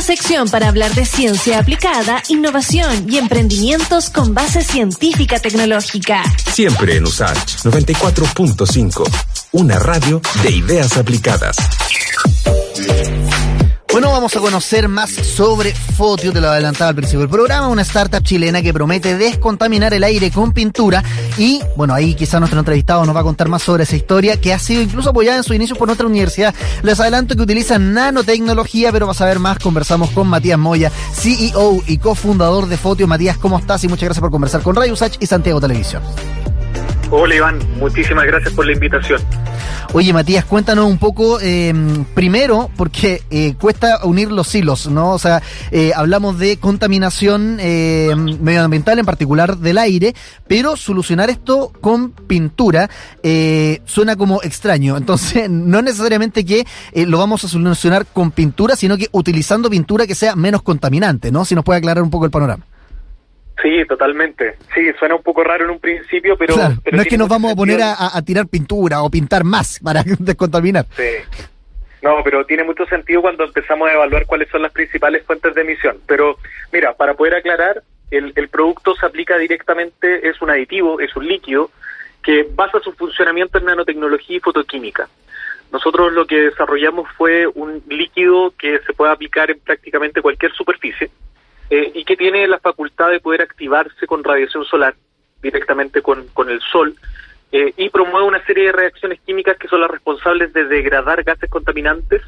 Una sección para hablar de ciencia aplicada, innovación y emprendimientos con base científica tecnológica. Siempre en USACH 94.5, una radio de ideas aplicadas. Bueno, vamos a conocer más sobre Fotio, te lo adelantaba al principio del programa, una startup chilena que promete descontaminar el aire con pintura y, bueno, ahí quizá nuestro entrevistado nos va a contar más sobre esa historia que ha sido incluso apoyada en sus inicios por nuestra universidad. Les adelanto que utilizan nanotecnología, pero para saber más conversamos con Matías Moya, CEO y cofundador de Fotio. Matías, ¿cómo estás? Y muchas gracias por conversar con Radio USACH y Santiago Televisión. Hola Iván, muchísimas gracias por la invitación. Oye Matías, cuéntanos un poco, primero, porque cuesta unir los hilos, ¿no? O sea, hablamos de contaminación medioambiental, en particular del aire, pero solucionar esto con pintura suena como extraño. Entonces, no necesariamente que lo vamos a solucionar con pintura, sino que utilizando pintura que sea menos contaminante, ¿no? Si nos puede aclarar un poco el panorama. Sí, totalmente. Sí, suena un poco raro en un principio, pero... Claro, pero no es que nos vamos a poner a tirar pintura o pintar más para descontaminar. Sí. No, pero tiene mucho sentido cuando empezamos a evaluar cuáles son las principales fuentes de emisión. Pero, mira, para poder aclarar, el producto se aplica directamente, es un aditivo, es un líquido, que basa su funcionamiento en nanotecnología y fotoquímica. Nosotros lo que desarrollamos fue un líquido que se puede aplicar en prácticamente cualquier superficie, y que tiene la facultad de poder activarse con radiación solar, directamente con el sol, y promueve una serie de reacciones químicas que son las responsables de degradar gases contaminantes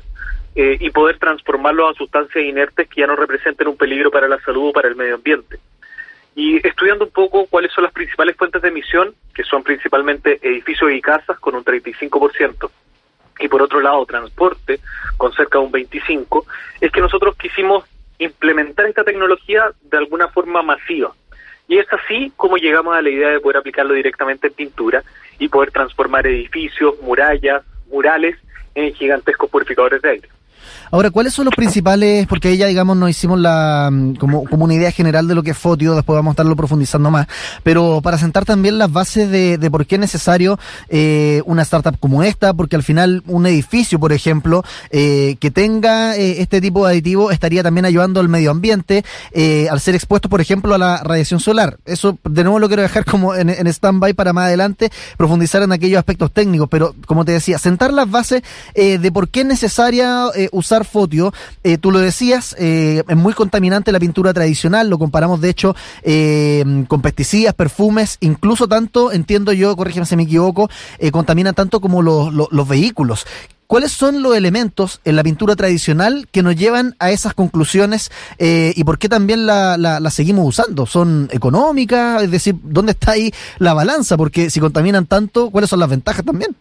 y poder transformarlos a sustancias inertes que ya no representen un peligro para la salud o para el medio ambiente. Y estudiando un poco cuáles son las principales fuentes de emisión, que son principalmente edificios y casas con un 35%, y por otro lado transporte con cerca de un 25%, es que nosotros quisimos implementar esta tecnología de alguna forma masiva. Y es así como llegamos a la idea de poder aplicarlo directamente en pintura y poder transformar edificios, murallas, murales en gigantescos purificadores de aire. Ahora, ¿cuáles son los principales? Porque ahí ya, digamos, nos hicimos como una idea general de lo que es Fotio, después vamos a estarlo profundizando más, pero para sentar también las bases de por qué es necesario una startup como esta, porque al final un edificio, por ejemplo, que tenga este tipo de aditivo estaría también ayudando al medio ambiente al ser expuesto, por ejemplo, a la radiación solar. Eso, de nuevo, lo quiero dejar como en stand-by para más adelante profundizar en aquellos aspectos técnicos, pero, como te decía, sentar las bases de por qué es necesaria usar Fotio. Tú lo decías, es muy contaminante la pintura tradicional, lo comparamos de hecho con pesticidas, perfumes, incluso tanto, entiendo yo, corrígeme si me equivoco, contaminan tanto como los vehículos. ¿Cuáles son los elementos en la pintura tradicional que nos llevan a esas conclusiones y por qué también la seguimos usando? ¿Son económicas? Es decir, ¿dónde está ahí la balanza? Porque si contaminan tanto, ¿cuáles son las ventajas también?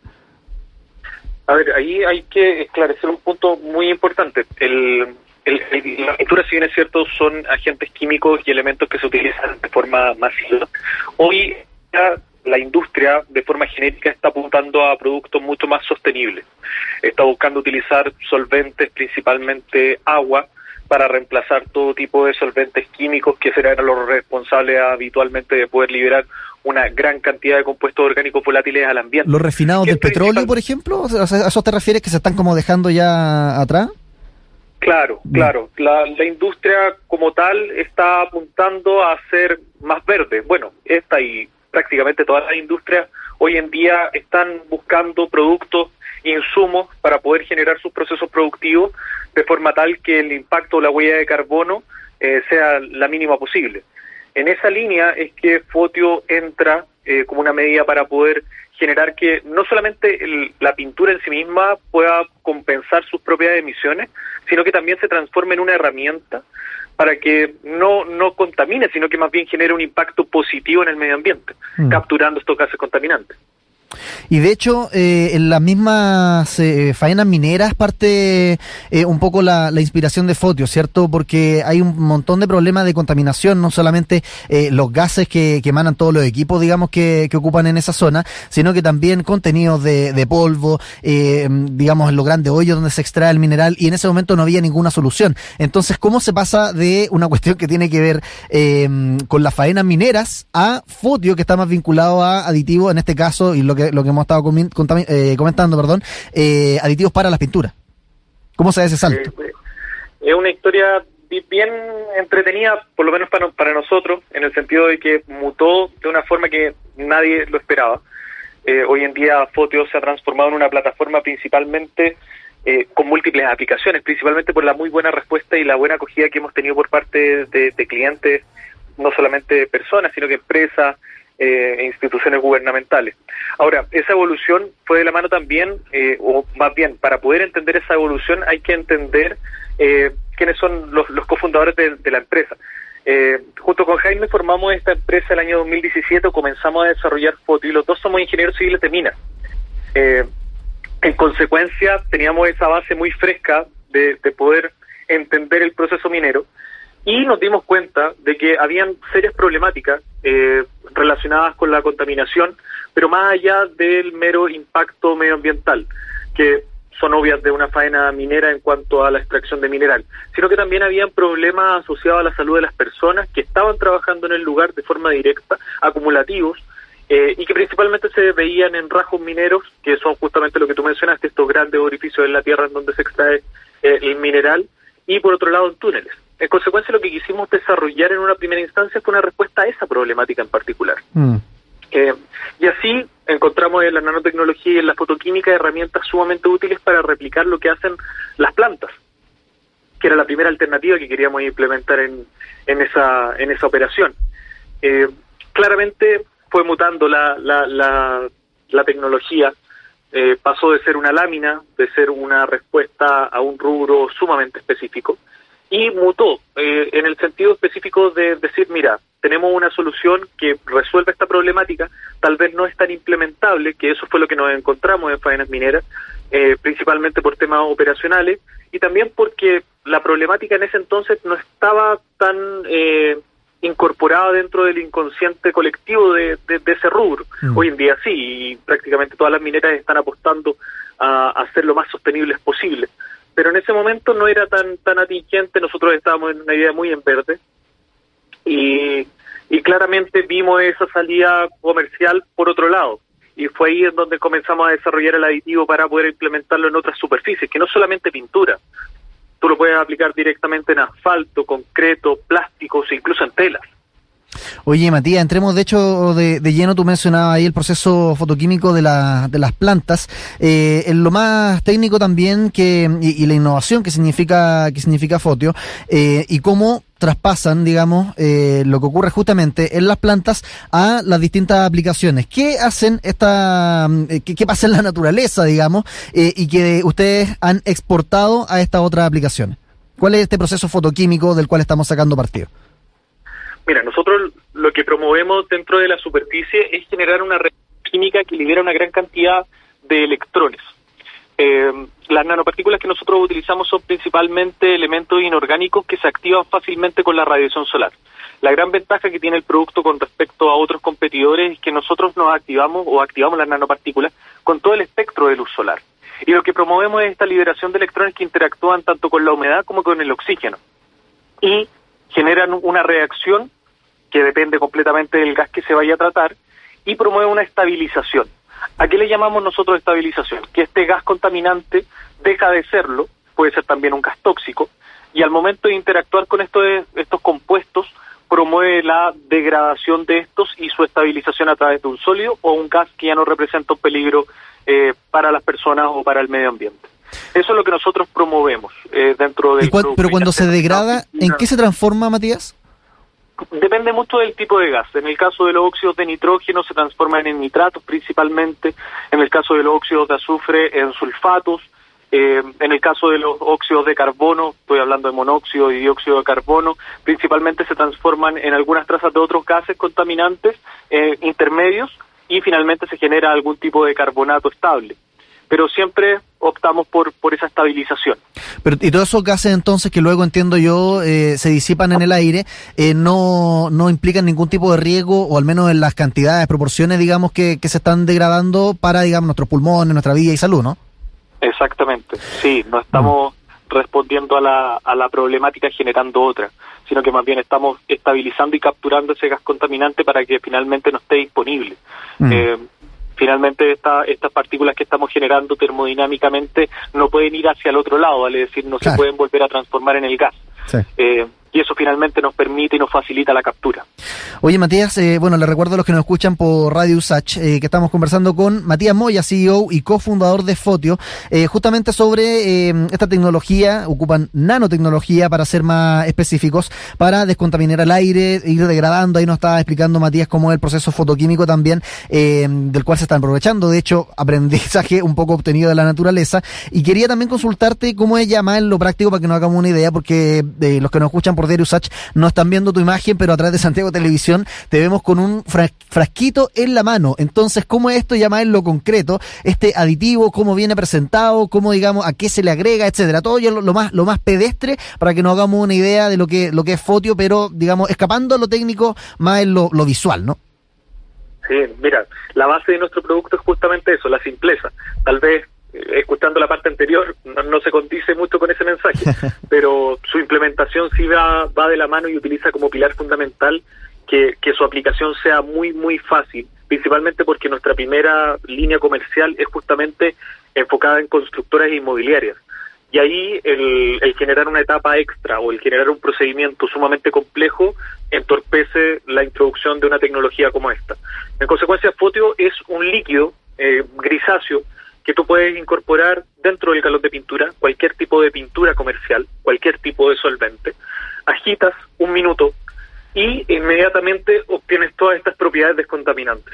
A ver, ahí hay que esclarecer un punto muy importante. La pintura, si bien es cierto, son agentes químicos y elementos que se utilizan de forma masiva. Hoy la industria, de forma genérica, está apuntando a productos mucho más sostenibles. Está buscando utilizar solventes, principalmente agua, para reemplazar todo tipo de solventes químicos que serán los responsables habitualmente de poder liberar una gran cantidad de compuestos orgánicos volátiles al ambiente. ¿Los refinados del petróleo, por ejemplo? ¿A eso te refieres, que se están como dejando ya atrás? Claro, claro. La industria como tal está apuntando a ser más verde. Bueno, esta y prácticamente todas las industrias hoy en día están buscando productos, insumos para poder generar sus procesos productivos de forma tal que el impacto o la huella de carbono sea la mínima posible. En esa línea es que Fotio entra como una medida para poder generar que no solamente la pintura en sí misma pueda compensar sus propias emisiones, sino que también se transforme en una herramienta para que no contamine, sino que más bien genere un impacto positivo en el medio ambiente, capturando estos gases contaminantes. Y de hecho, en las mismas faenas mineras parte un poco la inspiración de Fotio, ¿cierto? Porque hay un montón de problemas de contaminación, no solamente los gases que emanan todos los equipos, digamos, que ocupan en esa zona, sino que también contenidos de polvo, digamos, en los grandes hoyos donde se extrae el mineral, y en ese momento no había ninguna solución. Entonces, ¿cómo se pasa de una cuestión que tiene que ver con las faenas mineras a Fotio, que está más vinculado a aditivos, en este caso, y lo que hemos estado comentando, aditivos para las pinturas? ¿Cómo se da ese salto? es una historia bien entretenida, por lo menos para nosotros, en el sentido de que mutó de una forma que nadie lo esperaba. Hoy en día Fotio se ha transformado en una plataforma principalmente con múltiples aplicaciones, principalmente por la muy buena respuesta y la buena acogida que hemos tenido por parte de clientes, no solamente personas, sino que empresas e instituciones gubernamentales. Ahora, esa evolución fue de la mano también, o más bien, para poder entender esa evolución hay que entender quiénes son los cofundadores de la empresa. Junto con Jaime formamos esta empresa el año 2017, comenzamos a desarrollar Fotio y los dos somos ingenieros civiles de minas. En consecuencia, teníamos esa base muy fresca de poder entender el proceso minero y nos dimos cuenta de que habían serias problemáticas relacionadas con la contaminación, pero más allá del mero impacto medioambiental, que son obvias de una faena minera en cuanto a la extracción de mineral, sino que también habían problemas asociados a la salud de las personas que estaban trabajando en el lugar de forma directa, acumulativos, y que principalmente se veían en rajos mineros, que son justamente lo que tú mencionaste, estos grandes orificios en la tierra en donde se extrae el mineral, y por otro lado en túneles. En consecuencia, lo que quisimos desarrollar en una primera instancia fue una respuesta a esa problemática en particular. Y así encontramos en la nanotecnología y en la fotoquímica herramientas sumamente útiles para replicar lo que hacen las plantas, que era la primera alternativa que queríamos implementar en esa operación. Claramente fue mutando la tecnología, pasó de ser una lámina, de ser una respuesta a un rubro sumamente específico, y mutó en el sentido específico de decir, mira, tenemos una solución que resuelve esta problemática, tal vez no es tan implementable, que eso fue lo que nos encontramos en faenas mineras, principalmente por temas operacionales, y también porque la problemática en ese entonces no estaba tan incorporada dentro del inconsciente colectivo de ese rubro. Hoy en día sí, y prácticamente todas las mineras están apostando a ser lo más sostenibles posible. Pero en ese momento no era tan atingente, nosotros estábamos en una idea muy en verde, y claramente vimos esa salida comercial por otro lado, y fue ahí en donde comenzamos a desarrollar el aditivo para poder implementarlo en otras superficies, que no solamente pintura, tú lo puedes aplicar directamente en asfalto, concreto, plásticos, incluso en telas. Oye, Matías, entremos de hecho de lleno. Tú mencionabas ahí el proceso fotoquímico de las plantas, en lo más técnico también y la innovación que significa Fotio, y cómo traspasan, digamos, lo que ocurre justamente en las plantas a las distintas aplicaciones. ¿Qué hacen qué pasa en la naturaleza, digamos, y que ustedes han exportado a estas otras aplicaciones? ¿Cuál es este proceso fotoquímico del cual estamos sacando partido? Mira, nosotros lo que promovemos dentro de la superficie es generar una reacción química que libera una gran cantidad de electrones. Las nanopartículas que nosotros utilizamos son principalmente elementos inorgánicos que se activan fácilmente con la radiación solar. La gran ventaja que tiene el producto con respecto a otros competidores es que nosotros nos activamos las nanopartículas con todo el espectro de luz solar. Y lo que promovemos es esta liberación de electrones que interactúan tanto con la humedad como con el oxígeno. Y generan una reacción que depende completamente del gas que se vaya a tratar y promueve una estabilización. ¿A qué le llamamos nosotros estabilización? Que este gas contaminante deja de serlo, puede ser también un gas tóxico, y al momento de interactuar con estos compuestos promueve la degradación de estos y su estabilización a través de un sólido o un gas que ya no representa un peligro para las personas o para el medio ambiente. Eso es lo que nosotros promovemos dentro del producto. Pero cuando se degrada, ¿en qué se transforma, Matías? Depende mucho del tipo de gas. En el caso de los óxidos de nitrógeno se transforman en nitratos principalmente, en el caso de los óxidos de azufre en sulfatos, en el caso de los óxidos de carbono, estoy hablando de monóxido y dióxido de carbono, principalmente se transforman en algunas trazas de otros gases contaminantes intermedios y finalmente se genera algún tipo de carbonato estable. Pero siempre optamos por esa estabilización. Pero y todos esos gases entonces que luego entiendo yo se disipan en el aire, no implican ningún tipo de riesgo, o al menos en las cantidades, proporciones, digamos, que se están degradando para, digamos, nuestros pulmones, nuestra vida y salud, ¿no? Exactamente, sí, no estamos respondiendo a la problemática generando otra, sino que más bien estamos estabilizando y capturando ese gas contaminante para que finalmente no esté disponible. finalmente estas partículas que estamos generando termodinámicamente no pueden ir hacia el otro lado, ¿vale? Es decir, no se pueden volver a transformar en el gas. Sí. Y eso finalmente nos permite y nos facilita la captura. Oye, Matías, bueno, le recuerdo a los que nos escuchan por Radio USACH que estamos conversando con Matías Moya, CEO y cofundador de Fotio, justamente sobre esta tecnología. Ocupan nanotecnología, para ser más específicos, para descontaminar el aire, ir degradando. Ahí nos estaba explicando Matías cómo es el proceso fotoquímico también, del cual se están aprovechando, de hecho, aprendizaje un poco obtenido de la naturaleza. Y quería también consultarte cómo es ya más en lo práctico, para que nos hagamos una idea, porque los que nos escuchan por Radio USACH no están viendo tu imagen, pero atrás de Santiago Televisión te vemos con un frasquito en la mano. Entonces, ¿cómo es esto ya más en lo concreto? Este aditivo, ¿cómo viene presentado? ¿Cómo, digamos, a qué se le agrega, etcétera? Todo ya lo más pedestre, para que nos hagamos una idea de lo que es Fotio, pero, digamos, escapando a lo técnico, más en lo visual, ¿no? Sí, mira, la base de nuestro producto es justamente eso, la simpleza. Tal vez, escuchando la parte anterior, no se condice mucho con ese mensaje, pero su implementación sí va de la mano y utiliza como pilar fundamental que su aplicación sea muy, muy fácil, principalmente porque nuestra primera línea comercial es justamente enfocada en constructoras e inmobiliarias. Y ahí el generar una etapa extra o el generar un procedimiento sumamente complejo entorpece la introducción de una tecnología como esta. En consecuencia, Fotio es un líquido grisáceo que tú puedes incorporar dentro del galón de pintura, cualquier tipo de pintura comercial, cualquier tipo de solvente, agitas un minuto y inmediatamente obtienes todas estas propiedades descontaminantes.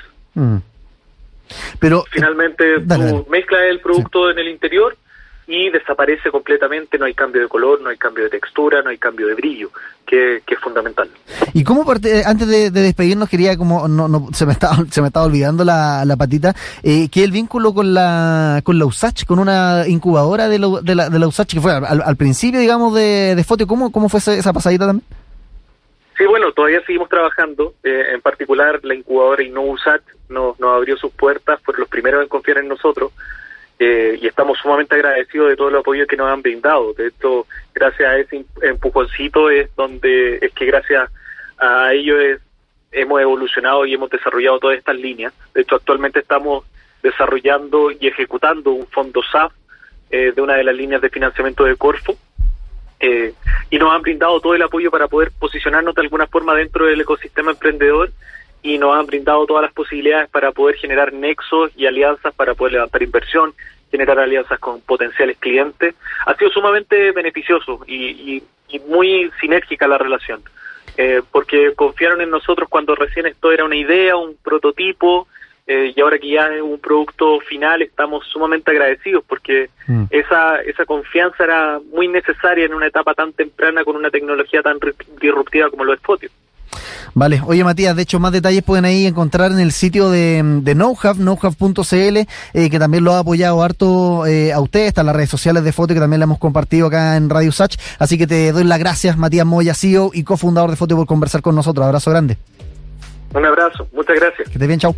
Pero finalmente tú mezclas el producto en el interior y desaparece completamente, no hay cambio de color, no hay cambio de textura, no hay cambio de brillo, que es fundamental. Y cómo, antes de despedirnos, quería, como no se me estaba olvidando la patita, que el vínculo con la USACH, con una incubadora de la USACH, que fue al principio, digamos, de Fotio. ¿Cómo fue esa pasadita también? Sí, bueno, todavía seguimos trabajando, en particular la incubadora Inno USACH nos abrió sus puertas, fueron los primeros en confiar en nosotros. Y estamos sumamente agradecidos de todo el apoyo que nos han brindado. De hecho, gracias a ese empujoncito gracias a ellos hemos evolucionado y hemos desarrollado todas estas líneas. De hecho, actualmente estamos desarrollando y ejecutando un fondo SAF de una de las líneas de financiamiento de Corfo, y nos han brindado todo el apoyo para poder posicionarnos de alguna forma dentro del ecosistema emprendedor, y nos han brindado todas las posibilidades para poder generar nexos y alianzas, para poder levantar inversión, generar alianzas con potenciales clientes. Ha sido sumamente beneficioso y muy sinérgica la relación, porque confiaron en nosotros cuando recién esto era una idea, un prototipo, y ahora que ya es un producto final, estamos sumamente agradecidos, porque esa confianza era muy necesaria en una etapa tan temprana con una tecnología tan disruptiva como lo es Fotio. Vale. Oye, Matías, de hecho, más detalles pueden ahí encontrar en el sitio de knowhow.cl, que también lo ha apoyado harto a ustedes. Están las redes sociales de Fotio, que también la hemos compartido acá en Radio USACH. Así que te doy las gracias, Matías Moya, CEO y cofundador de Fotio, por conversar con nosotros. Abrazo grande. Un abrazo. Muchas gracias. Que estés bien. Chau.